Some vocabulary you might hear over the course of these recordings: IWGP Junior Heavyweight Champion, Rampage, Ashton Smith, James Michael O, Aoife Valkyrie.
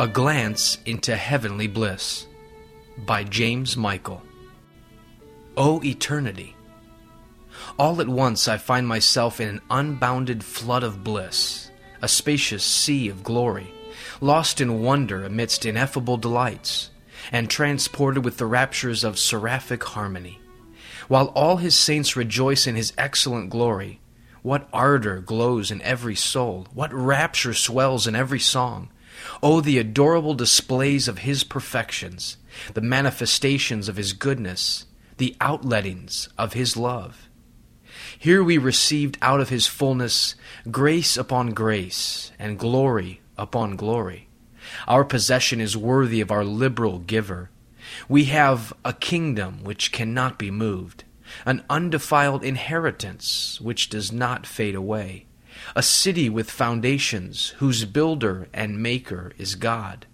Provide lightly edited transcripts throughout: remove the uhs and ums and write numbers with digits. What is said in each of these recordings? A Glance into Heavenly Bliss by James Michael. O eternity! All at once I find myself in an unbounded flood of bliss, a spacious sea of glory, lost in wonder amidst ineffable delights, and transported with the raptures of seraphic harmony. While all his saints rejoice in his excellent glory, what ardor glows in every soul, what rapture swells in every song! Oh, the adorable displays of his perfections, the manifestations of his goodness, the outlettings of his love! Here we received out of his fullness grace upon grace, and glory upon glory. Our possession is worthy of our liberal giver. We have a kingdom which cannot be moved, an undefiled inheritance which does not fade away, a city with foundations whose builder and maker is God,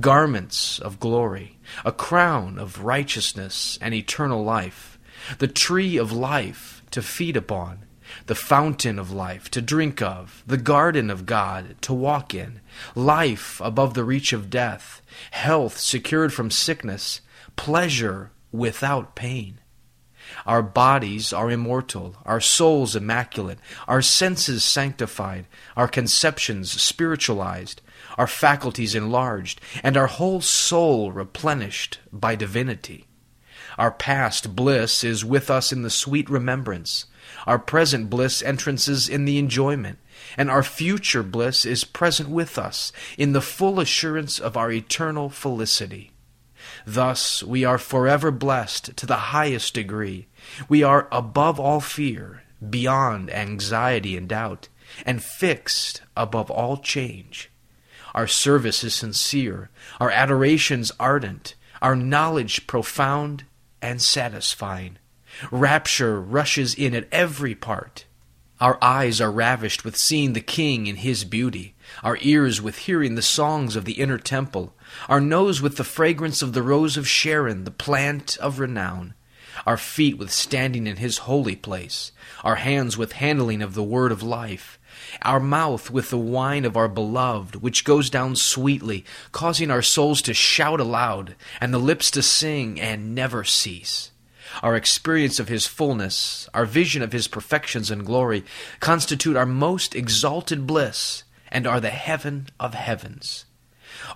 garments of glory, a crown of righteousness and eternal life, the tree of life to feed upon, the fountain of life to drink of, the garden of God to walk in, life above the reach of death, health secured from sickness, pleasure without pain. Our bodies are immortal, our souls immaculate, our senses sanctified, our conceptions spiritualized, our faculties enlarged, and our whole soul replenished by divinity. Our past bliss is with us in the sweet remembrance, our present bliss entrances in the enjoyment, and our future bliss is present with us in the full assurance of our eternal felicity. Thus we are forever blessed to the highest degree. We are above all fear, beyond anxiety and doubt, and fixed above all change. Our service is sincere, our adorations ardent, our knowledge profound and satisfying. Rapture rushes in at every part. Our eyes are ravished with seeing the King in his beauty, our ears with hearing the songs of the inner temple, our nose with the fragrance of the rose of Sharon, the plant of renown, our feet with standing in his holy place, our hands with handling of the word of life, our mouth with the wine of our beloved, which goes down sweetly, causing our souls to shout aloud, and the lips to sing and never cease. Our experience of his fullness, our vision of his perfections and glory, constitute our most exalted bliss, and are the heaven of heavens.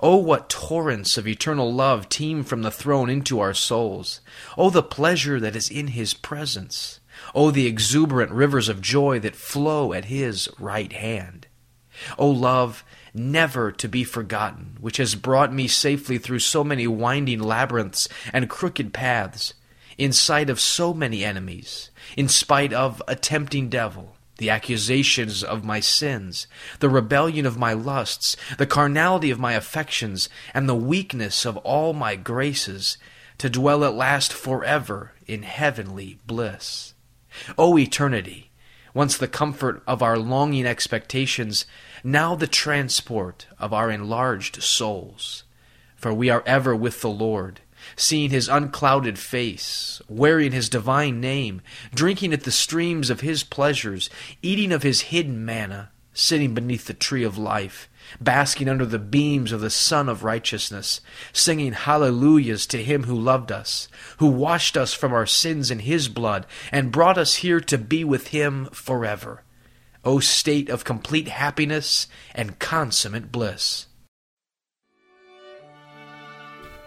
Oh, what torrents of eternal love teem from the throne into our souls! Oh, the pleasure that is in his presence! Oh, the exuberant rivers of joy that flow at his right hand! O love, never to be forgotten, which has brought me safely through so many winding labyrinths and crooked paths, in sight of so many enemies, in spite of a tempting devil, the accusations of my sins, the rebellion of my lusts, the carnality of my affections, and the weakness of all my graces, to dwell at last forever in heavenly bliss. O eternity! Once the comfort of our longing expectations, now the transport of our enlarged souls. For we are ever with the Lord, seeing his unclouded face, wearing his divine name, drinking at the streams of his pleasures, eating of his hidden manna, sitting beneath the tree of life, basking under the beams of the Sun of Righteousness, singing hallelujahs to him who loved us, who washed us from our sins in his blood, and brought us here to be with him forever. O state of complete happiness and consummate bliss!